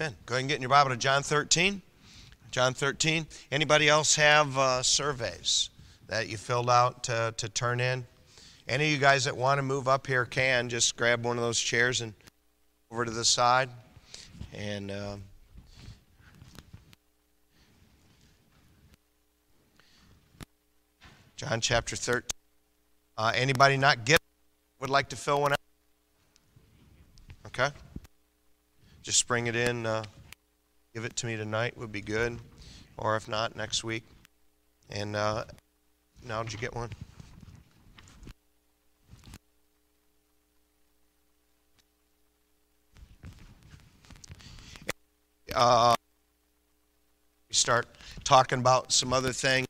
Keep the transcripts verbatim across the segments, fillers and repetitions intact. Amen. Go ahead and get in your Bible to John thirteen. John thirteen. Anybody else have uh, surveys that you filled out to, to turn in? Any of you guys that want to move up here can just grab one of those chairs and over to the side. And uh, John chapter thirteen. Uh, anybody not get would like to fill one out? Okay. Just bring it in. Uh, give it to me tonight would be good. Or if not, next week. And uh, now did you get one? Uh, we start talking about some other things.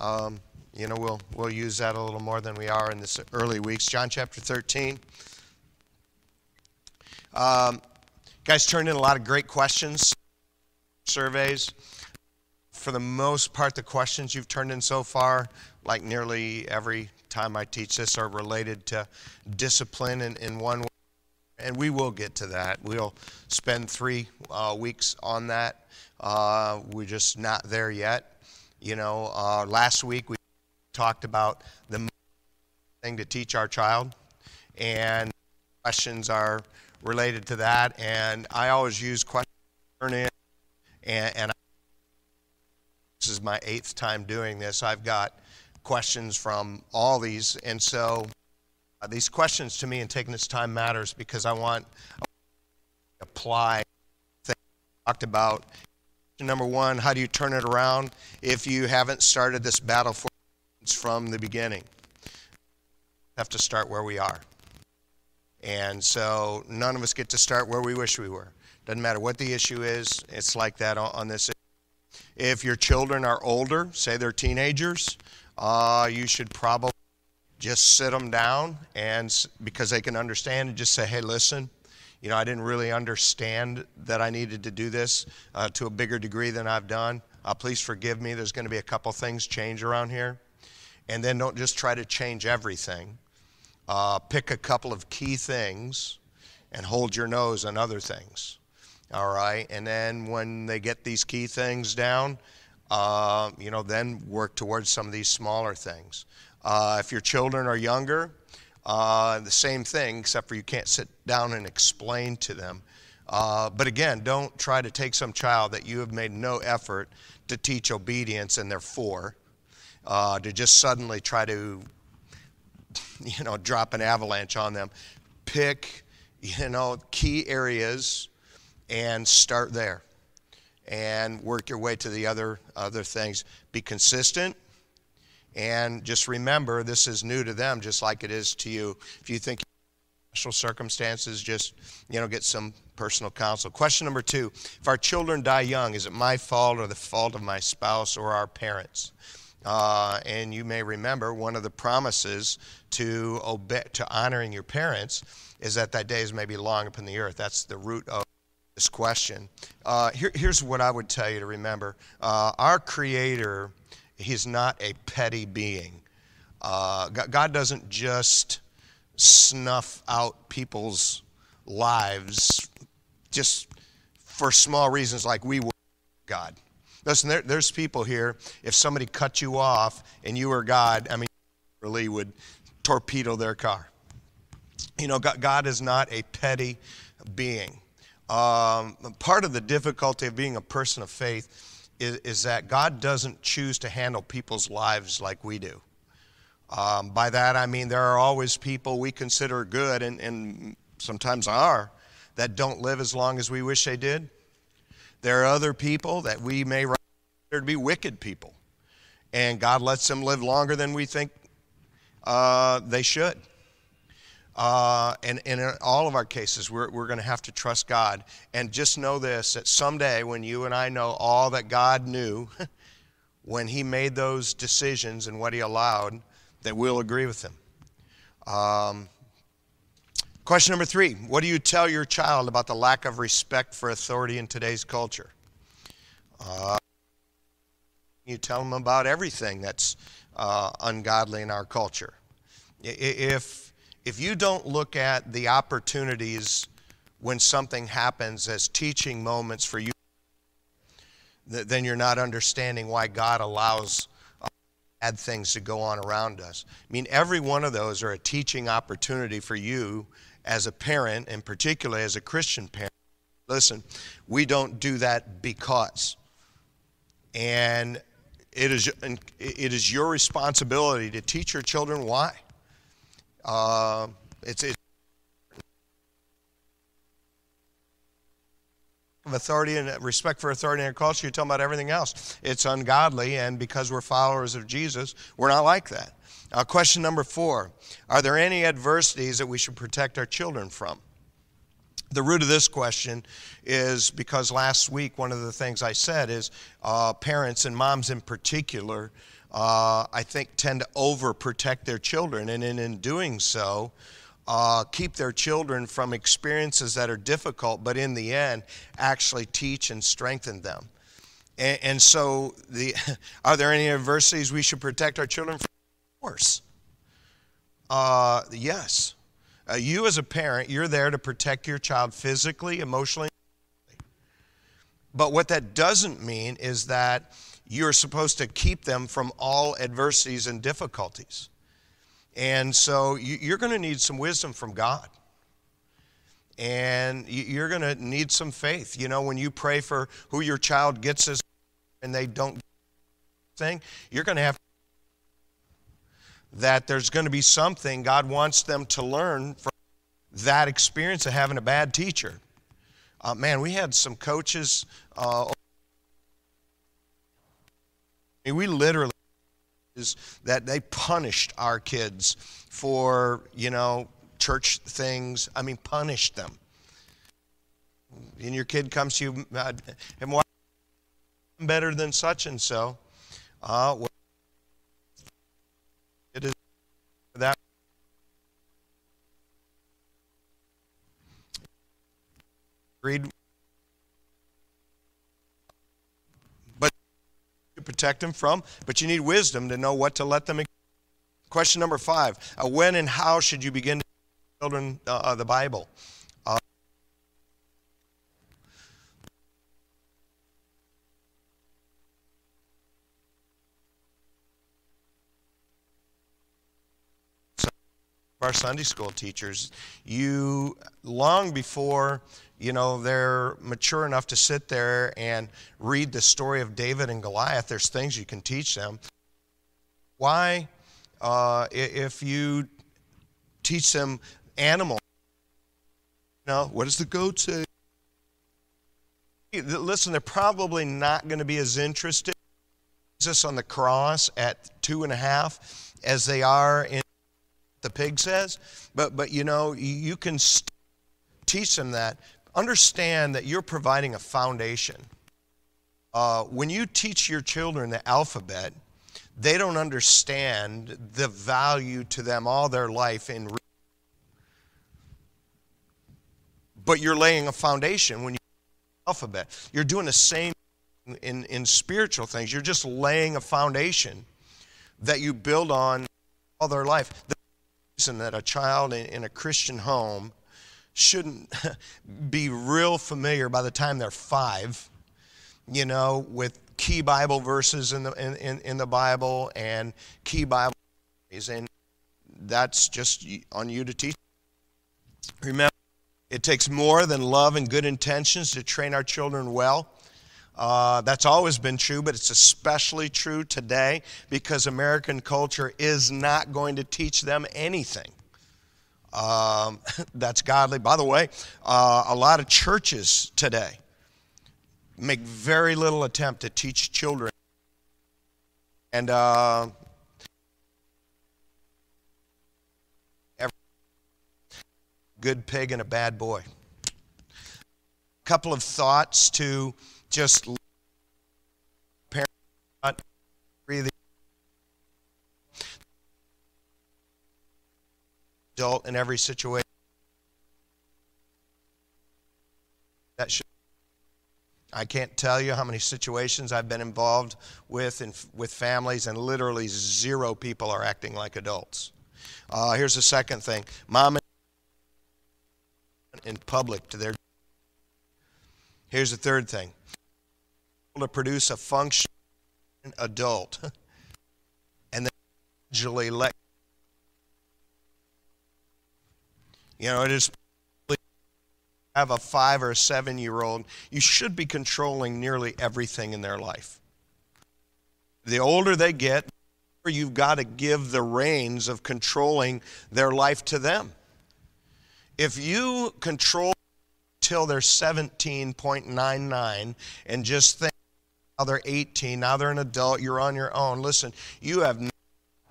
Um, you know, we'll we'll use that a little more than we are in this early weeks. John chapter thirteen. Um, guys turned in a lot of great questions, surveys. For the most part, the questions you've turned in so far, like nearly every time I teach this, are related to discipline in, in one way. And we will get to that. We'll spend three uh, weeks on that. Uh, we're just not there yet. You know, uh, last week we talked about the thing to teach our child, and questions are related to that. And I always use questions to turn in, and, and I, this is my eighth time doing this. I've got questions from all these, and so. Uh, these questions to me and taking this time matters because I want to apply things we talked about. Number one, how do you turn it around if you haven't started this battle for from the beginning? We have to start where we are. And so none of us get to start where we wish we were. Doesn't matter what the issue is, it's like that on, on this issue. If your children are older, say they're teenagers, uh, you should probably just sit them down, and because they can understand, and just say, hey, listen, you know, I didn't really understand that I needed to do this uh, to a bigger degree than I've done. Uh, please forgive me. There's going to be a couple things change around here. And then don't just try to change everything. Uh, pick a couple of key things and hold your nose on other things. All right. And then when they get these key things down, uh, you know, then work towards some of these smaller things. Uh, if your children are younger, uh, the same thing, except for you can't sit down and explain to them. Uh, but again, don't try to take some child that you have made no effort to teach obedience and they're four, uh, to just suddenly try to, you know, drop an avalanche on them. Pick, you know, key areas and start there and work your way to the other, other things. Be consistent. And just remember, this is new to them just like it is to you. If you think special circumstances, just, you know, get some personal counsel. Question number two, if our children die young, is it my fault or the fault of my spouse or our parents? Uh, and you may remember one of the promises to obey, to honoring your parents is that thy days may be long upon the earth. That's the root of this question. Uh, here, here's what I would tell you to remember. Uh, our Creator, He's not a petty being. Uh, God doesn't just snuff out people's lives just for small reasons like we were God. Listen, there, there's people here, if somebody cut you off and you were God, I mean, you really would torpedo their car. You know, God is not a petty being. Um, part of the difficulty of being a person of faith Is, is that God doesn't choose to handle people's lives like we do. Um, by that I mean there are always people we consider good, and, and sometimes are, that don't live as long as we wish they did. There are other people that we may consider to be wicked people, and God lets them live longer than we think uh, they should. Uh, and, and in all of our cases, we're, we're going to have to trust God. And just know this, that someday when you and I know all that God knew when he made those decisions and what he allowed, that we'll agree with him. Um, question number three, what do you tell your child about the lack of respect for authority in today's culture? Uh, you tell them about everything that's uh, ungodly in our culture. If... If you don't look at the opportunities when something happens as teaching moments for you, then you're not understanding why God allows bad things to go on around us. I mean, every one of those are a teaching opportunity for you as a parent, and particularly as a Christian parent. Listen, we don't do that because. And it is, it is your responsibility to teach your children why. Uh, it's, it's authority and respect for authority in our culture. You're talking about everything else. It's ungodly, and because we're followers of Jesus, we're not like that. Uh, question number four, are there any adversities that we should protect our children from? The root of this question is because last week one of the things I said is uh, parents and moms in particular, uh, I think, tend to overprotect their children, and in, in doing so, Uh, keep their children from experiences that are difficult, but in the end, actually teach and strengthen them. And, and so, the, are there any adversities we should protect our children from? Of course. Uh, yes. Uh, you as a parent, you're there to protect your child physically, emotionally. But what that doesn't mean is that you're supposed to keep them from all adversities and difficulties. And so you're going to need some wisdom from God. And you're going to need some faith. You know, when you pray for who your child gets this and they don't get this thing, you're going to have to that there's going to be something God wants them to learn from that experience of having a bad teacher. Uh, man, we had some coaches. Uh, we literally... is that they punished our kids for, you know, church things. I mean, punished them. And your kid comes to you, uh, and why I'm better than such and so. Uh, well, it is that. Read. Protect them from, but you need wisdom to know what to let them experience. Question number five, uh, when and how should you begin to teach children uh, the Bible? Uh, our Sunday school teachers, you long before you know, they're mature enough to sit there and read the story of David and Goliath. There's things you can teach them. Why, uh, if you teach them animals, you know, what does the goat say? Listen, they're probably not going to be as interested in Jesus on the cross at two and a half as they are in what the pig says. But, but you know, you can st- teach them that. Understand that you're providing a foundation. Uh, when you teach your children the alphabet, they don't understand the value to them all their life in reading. But you're laying a foundation when you teach the alphabet. You're doing the same in, in spiritual things. You're just laying a foundation that you build on all their life. The reason that a child in, in a Christian home shouldn't be real familiar by the time they're five, you know, with key Bible verses in the in, in the Bible and key Bible stories, and that's just on you to teach. Remember, it takes more than love and good intentions to train our children well. Uh, that's always been true, but it's especially true today because American culture is not going to teach them anything. Um, that's godly. By the way, uh, a lot of churches today make very little attempt to teach children. And uh, every good pig and a bad boy. A couple of thoughts to just parents not breathing. Adult in every situation. That should. I can't tell you how many situations I've been involved with in, with families, and literally zero people are acting like adults. Uh, here's the second thing: mom and in public to their. Here's the third thing. To produce a functioning adult and then gradually let. You know, it is. Have a five or a seven year old, you should be controlling nearly everything in their life. The older they get, the more you've got to give the reins of controlling their life to them. If you control till they're seventeen point nine nine and just think now they're eighteen, now they're an adult, you're on your own. Listen, you have not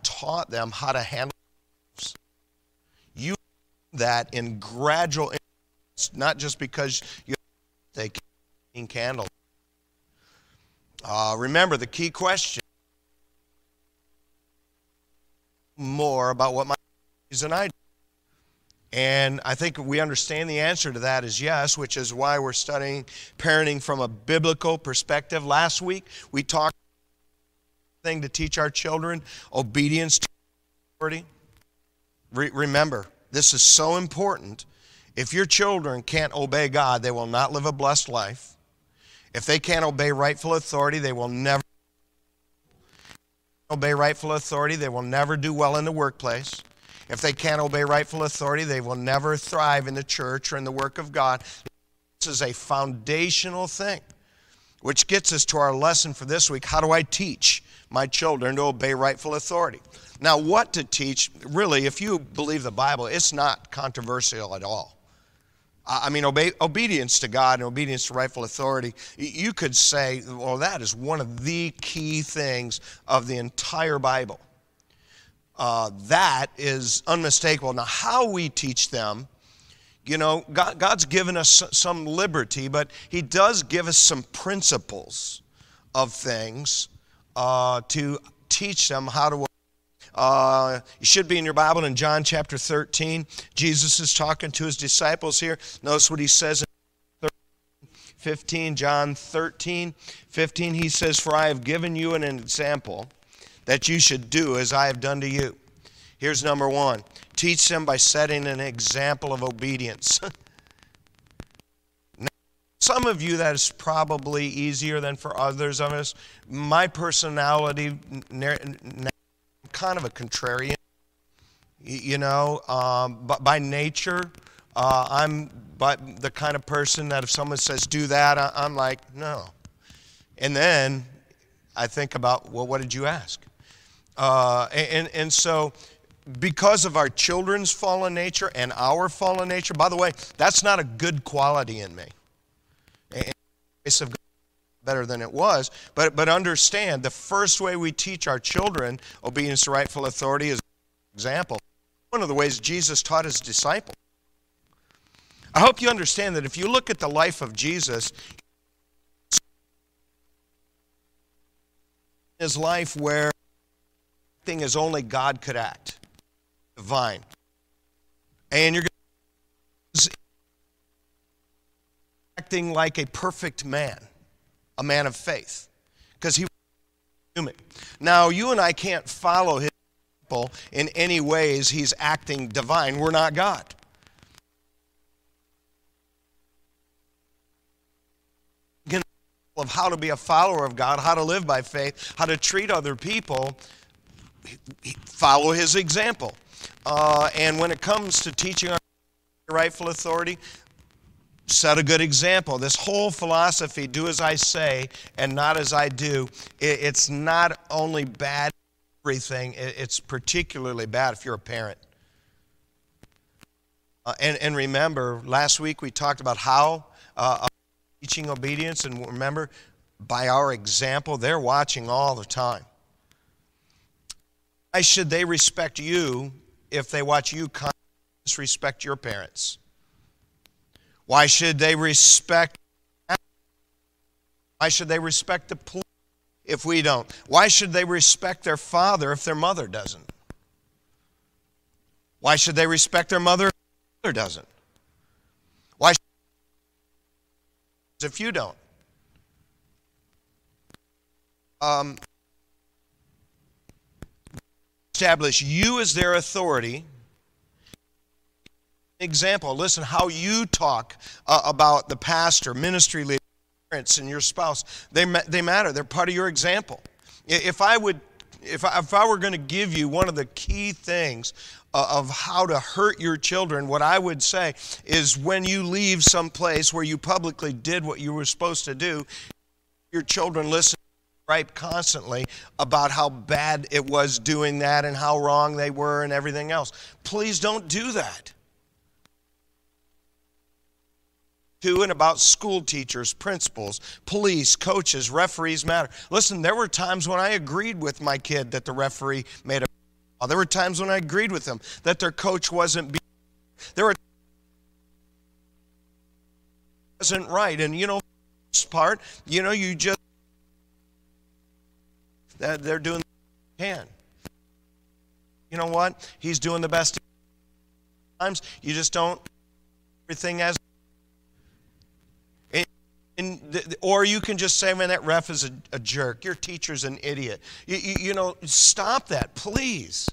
taught them how to handle themselves. You do that in gradual. It's not just because you have a candle. Uh, remember the key question. More about what my is than I do. And I think we understand the answer to that is yes, which is why we're studying parenting from a biblical perspective. Last week we talked about thing to teach our children, obedience to authority. Re remember, this is so important. If your children can't obey God, they will not live a blessed life. If they can't obey rightful authority, they will never obey rightful authority. They will never do well in the workplace. If they can't obey rightful authority, they will never thrive in the church or in the work of God. This is a foundational thing, which gets us to our lesson for this week. How do I teach my children to obey rightful authority? Now, what to teach, really, if you believe the Bible, it's not controversial at all. I mean, obey, obedience to God and obedience to rightful authority, you could say, well, that is one of the key things of the entire Bible. Uh, that is unmistakable. Now, how we teach them, you know, God, God's given us some liberty, but He does give us some principles of things uh, to teach them how to. Uh, you should be in your Bible in John chapter thirteen. Jesus is talking to his disciples here. Notice what he says in fifteen, John thirteen, fifteen. He says, "For I have given you an example that you should do as I have done to you." Here's number one. Teach them by setting an example of obedience. Now, some of you, that is probably easier than for others of us. My personality kind of a contrarian, you know, um, but by nature, uh, I'm but the kind of person that if someone says do that, I, I'm like, no. And then I think about, well, what did you ask? Uh, and, and so because of our children's fallen nature and our fallen nature, by the way, that's not a good quality in me. And it's of God. Better than it was, but, but understand the first way we teach our children obedience to rightful authority is example. One of the ways Jesus taught his disciples. I hope you understand that if you look at the life of Jesus, his life where acting as only God could act, divine, and you're going to acting like a perfect man. A man of faith, because he was human. Now, you and I can't follow his example in any ways he's acting divine. We're not God. Of how to be a follower of God, how to live by faith, how to treat other people, follow his example. Uh, and when it comes to teaching our rightful authority, set a good example. This whole philosophy, do as I say and not as I do, it's not only bad for everything, it's particularly bad if you're a parent. Uh, and, and remember, last week we talked about how uh, teaching obedience, and remember, by our example, they're watching all the time. Why should they respect you if they watch you constantly disrespect your parents? Why should they respect? Why should they respect the police if we don't? Why should they respect their father if their mother doesn't? Why should they respect their mother if their mother doesn't? Why should they respect if you don't? Um, establish you as their authority. example. Listen how you talk uh, about the pastor, ministry leader, parents, and your spouse. They ma they matter. They're part of your example. If I would, if I, if I were going to give you one of the key things uh, of how to hurt your children, what I would say is when you leave some place where you publicly did what you were supposed to do, your children listen. Gripe constantly about how bad it was doing that and how wrong they were and everything else. Please don't do that. To and about school teachers, principals, police, coaches, referees matter. Listen, there were times when I agreed with my kid that the referee made a call. There were times when I agreed with them that their coach wasn't being there were wasn't right. And you know, for the most part, you know, you just that they're doing the best they can. You know what? He's doing the best. Sometimes you just don't everything as and, and, or you can just say, man, that ref is a, a jerk. Your teacher's an idiot. You, you, you know, stop that, please.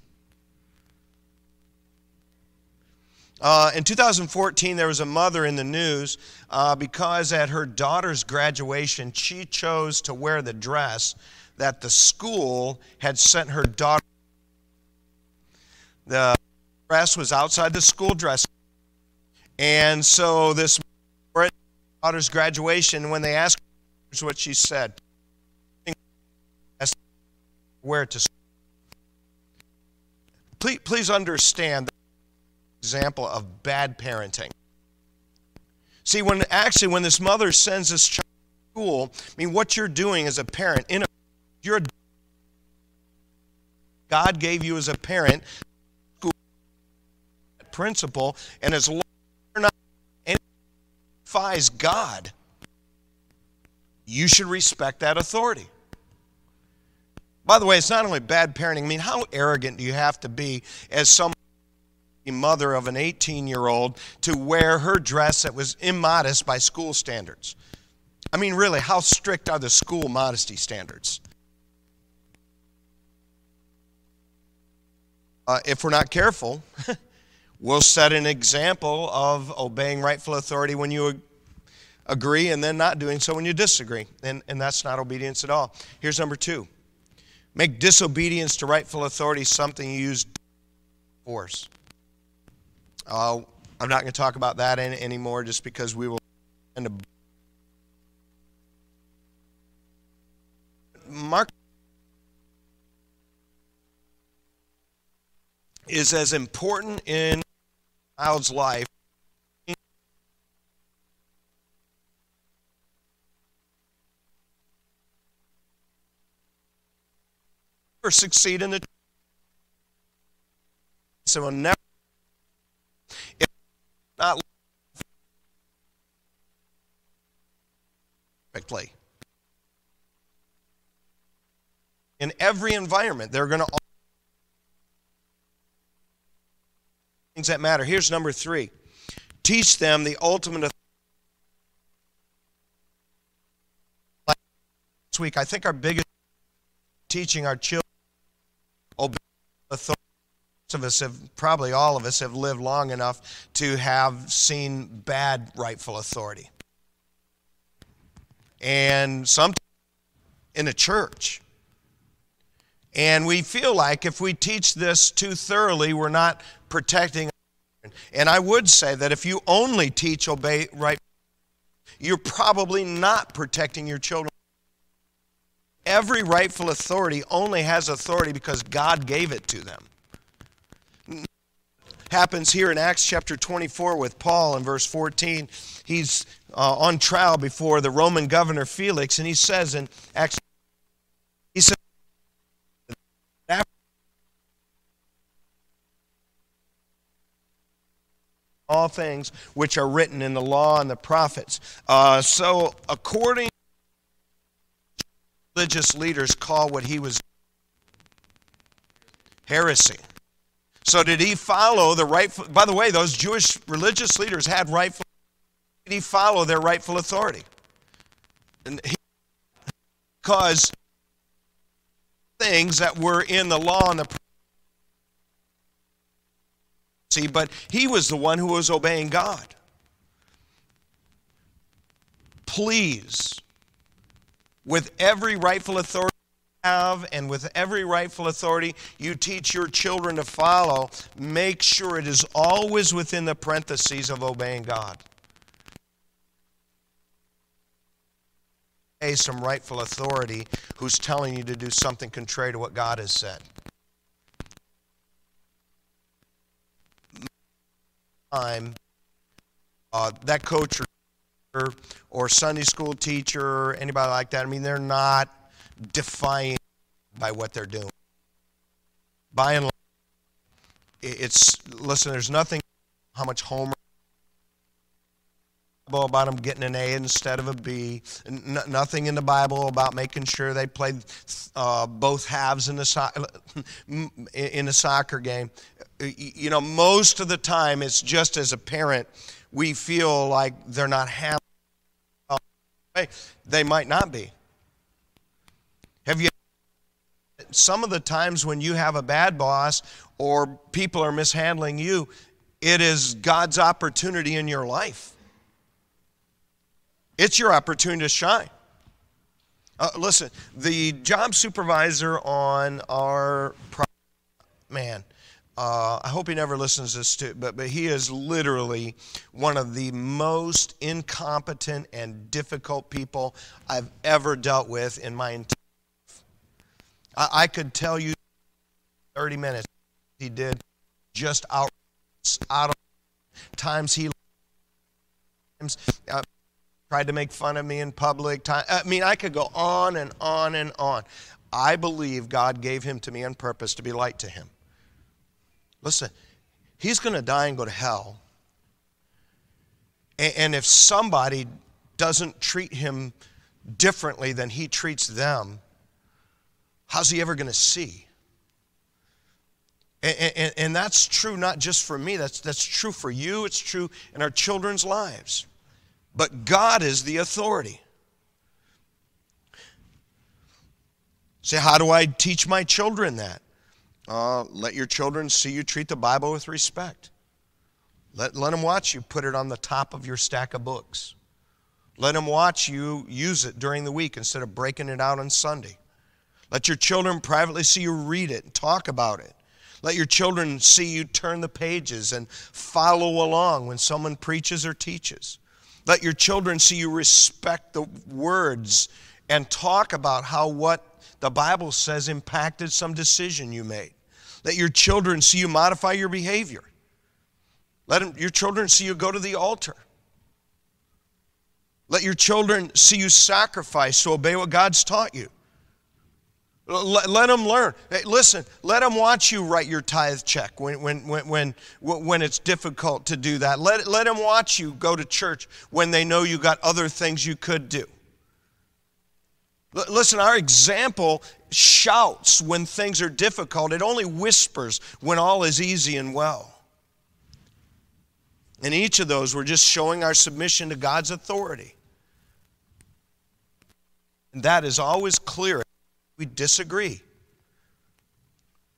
Uh, in two thousand fourteen, there was a mother in the news uh, because at her daughter's graduation, she chose to wear the dress that the school had sent her daughter. The dress was outside the school dress. And so this daughter's graduation, when they asked her, here's what she said. Where to school. Please, please understand the example of bad parenting. See, when actually when this mother sends this child to school, I mean, what you're doing as a parent in a You're a, God gave you as a parent that principle, and as long as you're not anyone who defies God, you should respect that authority. By the way, it's not only bad parenting. I mean, how arrogant do you have to be as some mother of an eighteen-year-old to wear her dress that was immodest by school standards? I mean, really, how strict are the school modesty standards? Uh, if we're not careful, we'll set an example of obeying rightful authority when you ag agree and then not doing so when you disagree. And, and that's not obedience at all. Here's number two. Make disobedience to rightful authority something you use force. Uh, I'm not going to talk about that in, anymore just because we will end up. Mark is as important in a child's life or succeed in the so will never if not perfectly in every environment they're going to all things that matter. Here's number three. Teach them the ultimate authority. This week, I think our biggest teaching our children obey authority. Most of us have, probably all of us, have lived long enough to have seen bad rightful authority. And sometimes in the church. And we feel like if we teach this too thoroughly, we're not protecting our children. And I would say that if you only teach obey right, you're probably not protecting your children. Every rightful authority only has authority because God gave it to them. It happens here in Acts chapter twenty-four with Paul in verse fourteen. He's uh, on trial before the Roman governor Felix, and he says in Acts, he says, all things which are written in the law and the prophets. Uh, so according to religious leaders call what he was heresy. So did he follow the rightful, by the way, those Jewish religious leaders had rightful, did he follow their rightful authority? And he, because things that were in the law and the prophets See, but he was the one who was obeying God. Please, with every rightful authority you have and with every rightful authority you teach your children to follow, make sure it is always within the parentheses of obeying God. Obey some rightful authority who's telling you to do something contrary to what God has said. Time, uh, that coach or or Sunday school teacher or anybody like that, I mean, they're not defiant by what they're doing. By and large, it's, listen, there's nothing how much homework about them getting an A instead of a B, N nothing in the Bible about making sure they played uh, both halves in the, so in the soccer game. You know, most of the time, it's just as a parent, we feel like they're not happy. They might not be. Have you? Some of the times when you have a bad boss or people are mishandling you, it is God's opportunity in your life. It's your opportunity to shine. Uh, listen, the job supervisor on our project, man, Uh, I hope he never listens to this too, but, but he is literally one of the most incompetent and difficult people I've ever dealt with in my entire life. I, I could tell you thirty minutes he did just out, out of times he times, uh, tried to make fun of me in public. Time, I mean, I could go on and on and on. I believe God gave him to me on purpose to be light to him. Listen, he's going to die and go to hell. And if somebody doesn't treat him differently than he treats them, how's he ever going to see? And that's true not just for me. That's, that's true for you. It's true in our children's lives. But God is the authority. Say, how do I teach my children that? Uh, let your children see you treat the Bible with respect. Let, let them watch you put it on the top of your stack of books. Let them watch you use it during the week instead of breaking it out on Sunday. Let your children privately see you read it and talk about it. Let your children see you turn the pages and follow along when someone preaches or teaches. Let your children see you respect the words and talk about how what the Bible says impacted some decision you made. Let your children see you modify your behavior. Let them, your children see you go to the altar. Let your children see you sacrifice to obey what God's taught you. Let, let them learn. Hey, listen, let them watch you write your tithe check when, when, when, when, when it's difficult to do that. Let, let them watch you go to church when they know you got other things you could do. Listen, our example shouts when things are difficult. It only whispers when all is easy and well. In each of those, we're just showing our submission to God's authority. And that is always clear. We disagree.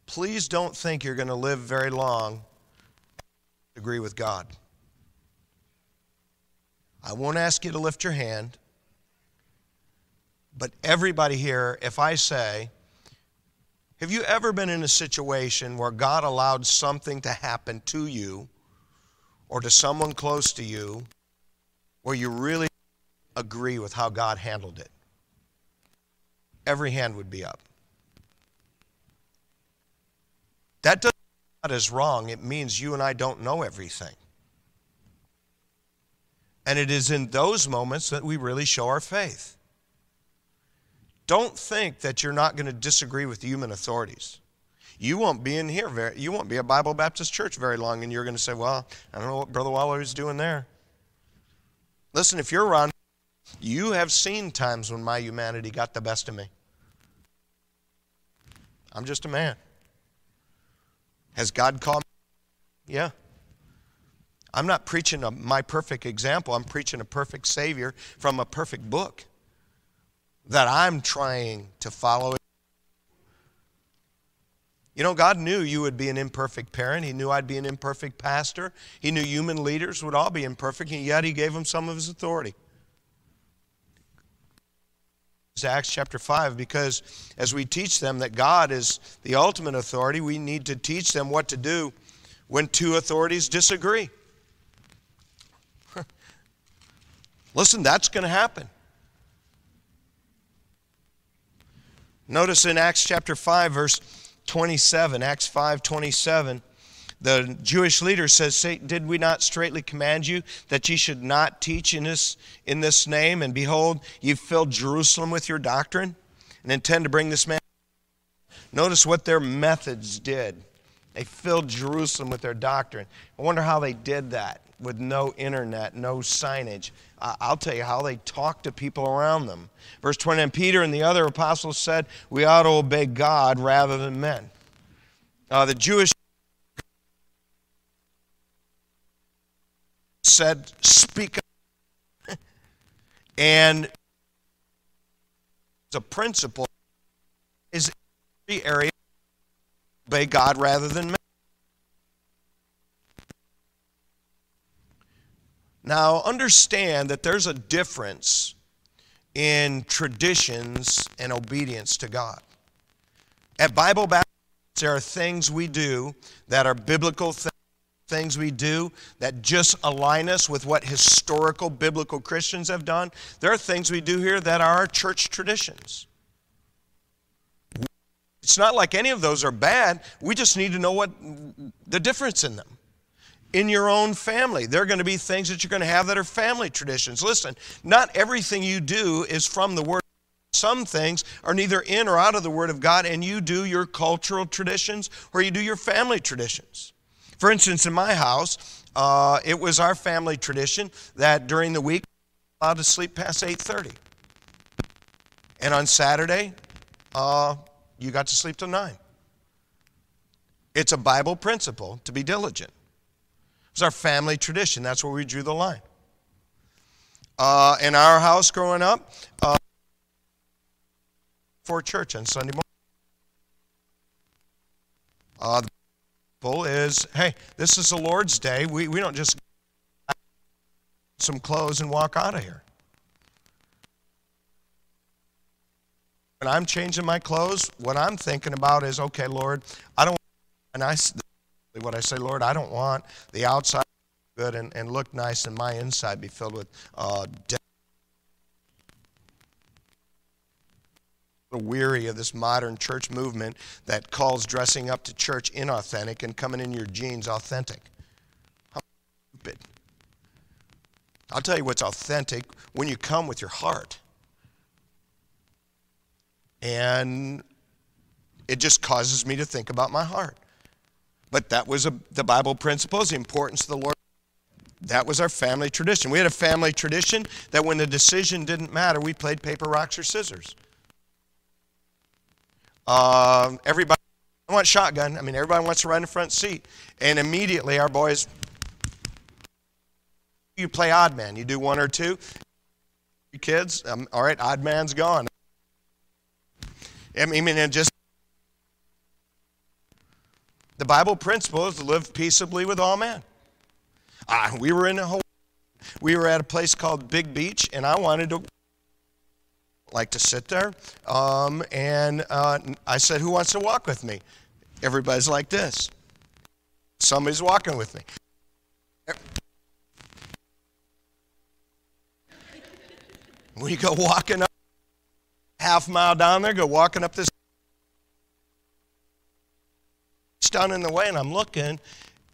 Please don't think you're going to live very long and agree with God. I won't ask you to lift your hand. But everybody here, if I say, have you ever been in a situation where God allowed something to happen to you or to someone close to you where you really agree with how God handled it? Every hand would be up. That doesn't mean God is wrong. It means you and I don't know everything. And it is in those moments that we really show our faith. Don't think that you're not going to disagree with human authorities. You won't be in here, very, you won't be a Bible Baptist church very long, and you're going to say, well, I don't know what Brother Waller is doing there. Listen, if you're around, you have seen times when my humanity got the best of me. I'm just a man. Has God called me? Yeah. I'm not preaching a, my perfect example. I'm preaching a perfect Savior from a perfect book that I'm trying to follow. You know, God knew you would be an imperfect parent. He knew I'd be an imperfect pastor. He knew human leaders would all be imperfect, and yet he gave them some of his authority. Acts chapter five, because as we teach them that God is the ultimate authority, we need to teach them what to do when two authorities disagree. Listen, that's going to happen. Notice in Acts chapter five, verse twenty-seven, Acts five twenty-seven, the Jewish leader says, "Did we not straitly command you that ye should not teach in this, in this name? And behold, ye filled Jerusalem with your doctrine and intend to bring this man." Notice what their methods did. They filled Jerusalem with their doctrine. I wonder how they did that with no internet, no signage. I'll tell you how they talked to people around them. Verse twenty-nine, Peter and the other apostles said, "We ought to obey God rather than men." Uh, the Jewish said, "Speak up." And the principle is the area obey God rather than man. Now, understand that there's a difference in traditions and obedience to God. At Bible Baptist, there are things we do that are biblical things. Things we do that just align us with what historical biblical Christians have done. There are things we do here that are church traditions. It's not like any of those are bad. We just need to know what the difference in them. In your own family, there are going to be things that you're going to have that are family traditions. Listen, not everything you do is from the Word. Some things are neither in or out of the Word of God, and you do your cultural traditions or you do your family traditions. For instance, in my house, uh, it was our family tradition that during the week, we were allowed to sleep past eight thirty. And on Saturday, uh, you got to sleep till nine. It's a Bible principle to be diligent. It's our family tradition. That's where we drew the line. Uh, in our house growing up, uh, for church on Sunday morning, uh, the is, hey, this is the Lord's day. We, we don't just get some clothes and walk out of here. When I'm changing my clothes, what I'm thinking about is, okay, Lord, I don't want, and I, what I say, Lord, I don't want the outside to be good and, and look nice and my inside be filled with uh, death. Weary of this modern church movement that calls dressing up to church inauthentic and coming in your jeans authentic. How stupid. I'll tell you what's authentic when you come with your heart. And it just causes me to think about my heart. But that was a, the Bible principles, the importance of the Lord. That was our family tradition. We had a family tradition that when the decision didn't matter, we played paper, rocks, or scissors. Uh, everybody wants shotgun. I mean, everybody wants to run in the front seat. And immediately our boys, you play odd man. You do one or two. You kids, um, all right, odd man's gone. I mean, and just the Bible principle is to live peaceably with all men. Uh, we were in a whole, we were at a place called Big Beach, and I wanted to like to sit there, um, and uh, I said, "Who wants to walk with me?" Everybody's like this. Somebody's walking with me. We go walking up half mile down there, go walking up this down in the way, and I'm looking,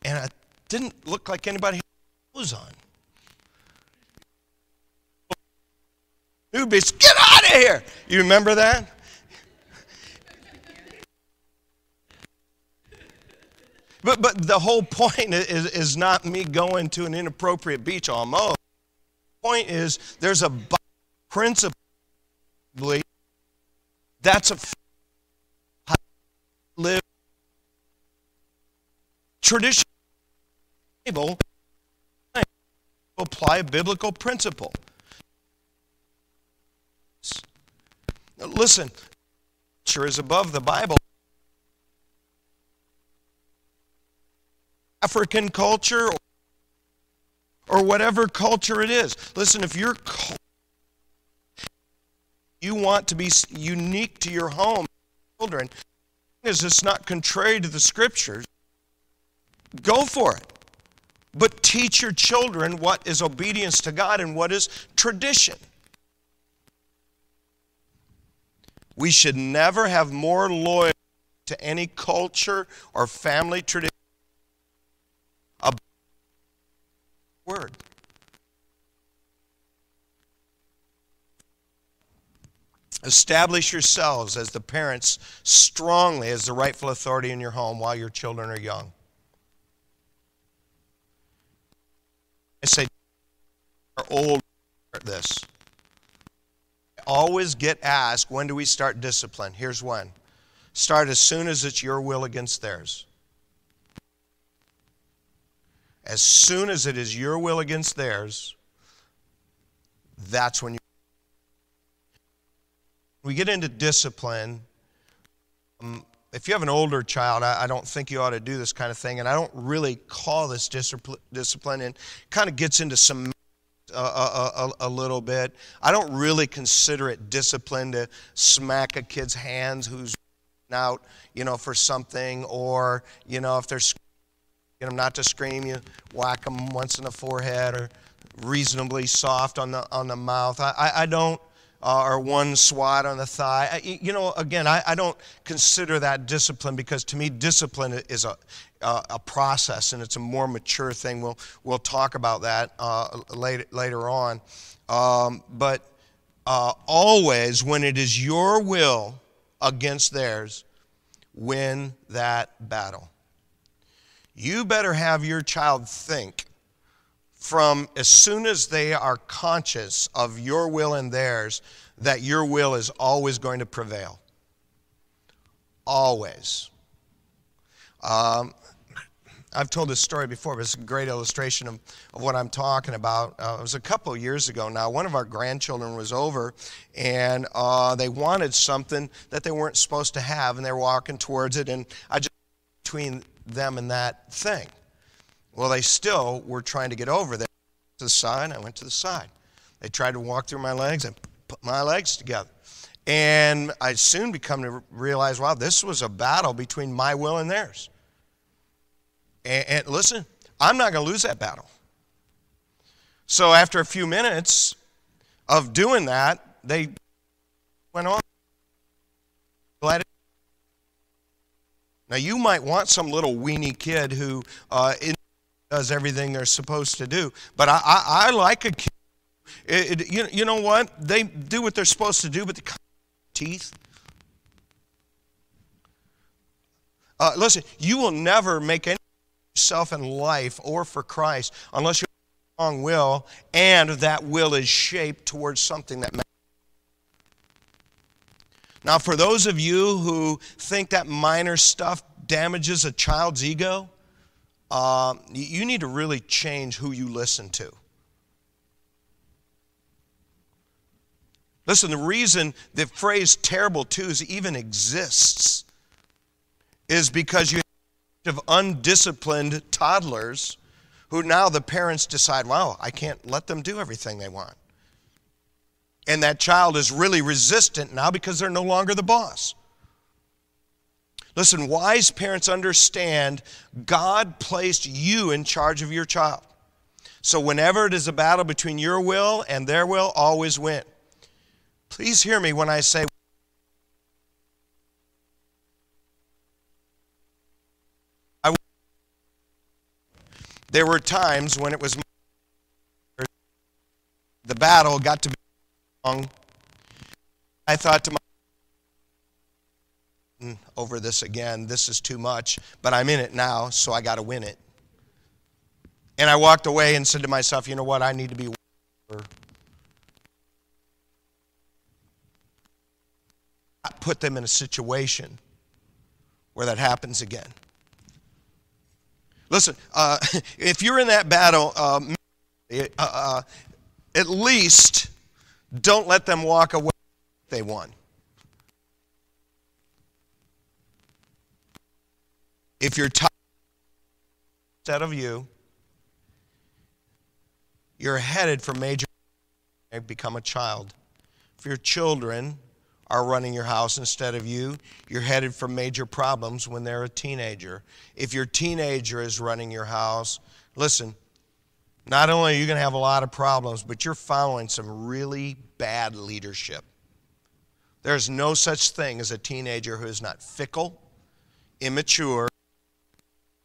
and it didn't look like anybody had clothes on. Newbies, get out of here! You remember that? but but the whole point is, is not me going to an inappropriate beach almost. The point is there's a principle that's a live tradition able to apply a biblical principle. Listen, culture is above the Bible. African culture or whatever culture it is. Listen, if your culture you want to be unique to your home, children, is it's not contrary to the scriptures, go for it. But teach your children what is obedience to God and what is tradition. We should never have more loyalty to any culture or family tradition. Word. Establish yourselves as the parents strongly as the rightful authority in your home while your children are young. I say, are old at this. I always get asked, when do we start discipline? Here's when. Start as soon as it's your will against theirs. As soon as it is your will against theirs, that's when you. We get into discipline. Um, if you have an older child, I, I don't think you ought to do this kind of thing, and I don't really call this discipline, discipline and kind of gets into some uh, uh, a, a little bit. I don't really consider it discipline to smack a kid's hands who's out, you know, for something, or, you know, if they're get them not to scream, you whack them once in the forehead or reasonably soft on the on the mouth. I, I, I don't. Uh, or one swat on the thigh. I, you know, again, I, I don't consider that discipline, because to me discipline is a, uh, a process, and it's a more mature thing. We'll, we'll talk about that uh, later, later on. Um, but uh, always when it is your will against theirs, win that battle. You better have your child think from as soon as they are conscious of your will and theirs, that your will is always going to prevail. Always. Um, I've told this story before, but it's a great illustration of, of what I'm talking about. Uh, it was a couple years ago now. One of our grandchildren was over, and uh, they wanted something that they weren't supposed to have, and they were walking towards it, and I just between them and that thing. Well, they still were trying to get over there. To the side, I went to the side. They tried to walk through my legs and put my legs together. And I soon become to realize, wow, this was a battle between my will and theirs. And, and listen, I'm not going to lose that battle. So after a few minutes of doing that, they went on. Now, you might want some little weenie kid who uh, in does everything they're supposed to do. But I, I, I like a kid. It, it, you, you know what? They do what they're supposed to do, but the teeth. Uh, listen, you will never make any yourself in life or for Christ unless you have a strong will, and that will is shaped towards something that matters. Now, for those of you who think that minor stuff damages a child's ego, Uh, you need to really change who you listen to. Listen, the reason the phrase terrible twos even exists is because you have undisciplined toddlers who now the parents decide, wow, I can't let them do everything they want. And that child is really resistant now because they're no longer the boss. Listen, wise parents understand God placed you in charge of your child. So whenever it is a battle between your will and their will, always win. Please hear me when I say, I there were times when it was the battle got to be long. I thought to myself, over this again, this is too much, but I'm in it now, so I got to win it. And I walked away and said to myself, you know what, I need to be wiser. I put them in a situation where that happens again. Listen, uh, if you're in that battle, uh, uh, at least don't let them walk away if they won. If you're tired, instead of you, you're headed for major. Become a child. If your children are running your house instead of you, you're headed for major problems when they're a teenager. If your teenager is running your house, listen, not only are you going to have a lot of problems, but you're following some really bad leadership. There's no such thing as a teenager who is not fickle, immature,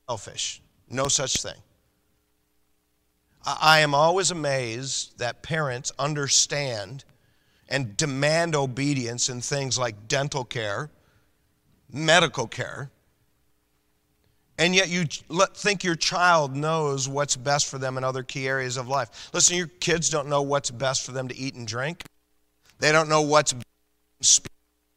selfish. No such thing. I am always amazed that parents understand and demand obedience in things like dental care, medical care, and yet you think your child knows what's best for them in other key areas of life. Listen, your kids don't know what's best for them to eat and drink. They don't know what's best for them.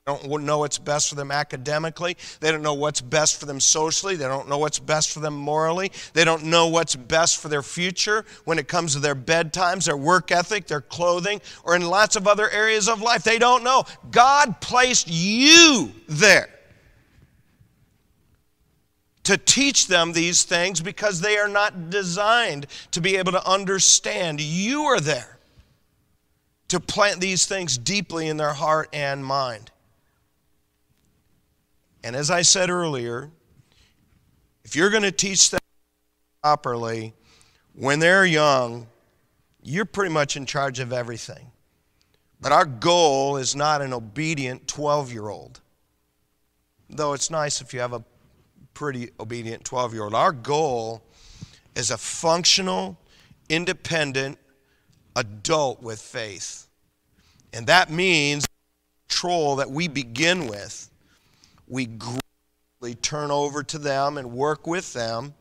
They don't know what's best for them academically. They don't know what's best for them socially. They don't know what's best for them morally. They don't know what's best for their future when it comes to their bedtimes, their work ethic, their clothing, or in lots of other areas of life. They don't know. God placed you there to teach them these things because they are not designed to be able to understand. You are there to plant these things deeply in their heart and mind. And as I said earlier, if you're going to teach them properly, when they're young, you're pretty much in charge of everything. But our goal is not an obedient twelve-year-old. Though it's nice if you have a pretty obedient twelve-year-old. Our goal is a functional, independent adult with faith. And that means the control that we begin with, we gradually turn over to them and work with them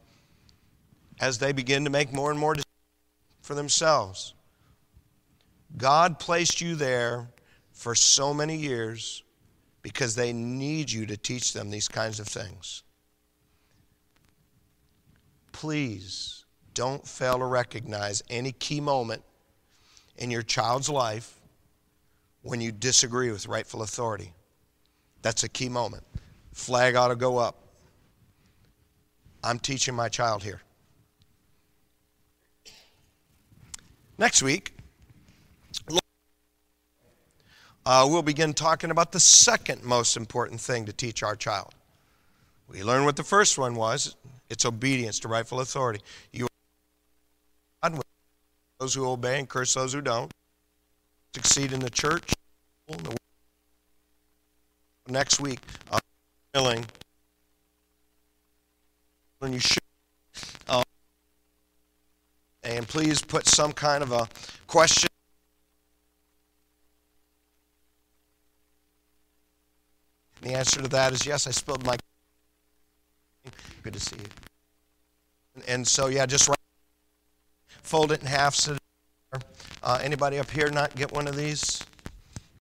as they begin to make more and more decisions for themselves. God placed you there for so many years because they need you to teach them these kinds of things. Please don't fail to recognize any key moment in your child's life when you disagree with rightful authority. That's a key moment. Flag ought to go up. I'm teaching my child here. Next week, uh, we'll begin talking about the second most important thing to teach our child. We learned what the first one was. It's obedience to rightful authority. You are God with those who obey and curse those who don't. Succeed in the church. In the Next week, uh, when you should, uh, and please put some kind of a question. And the answer to that is yes. I spilled my. Good to see you. And, and so yeah, just write, fold it in half. So, uh, anybody up here not get one of these?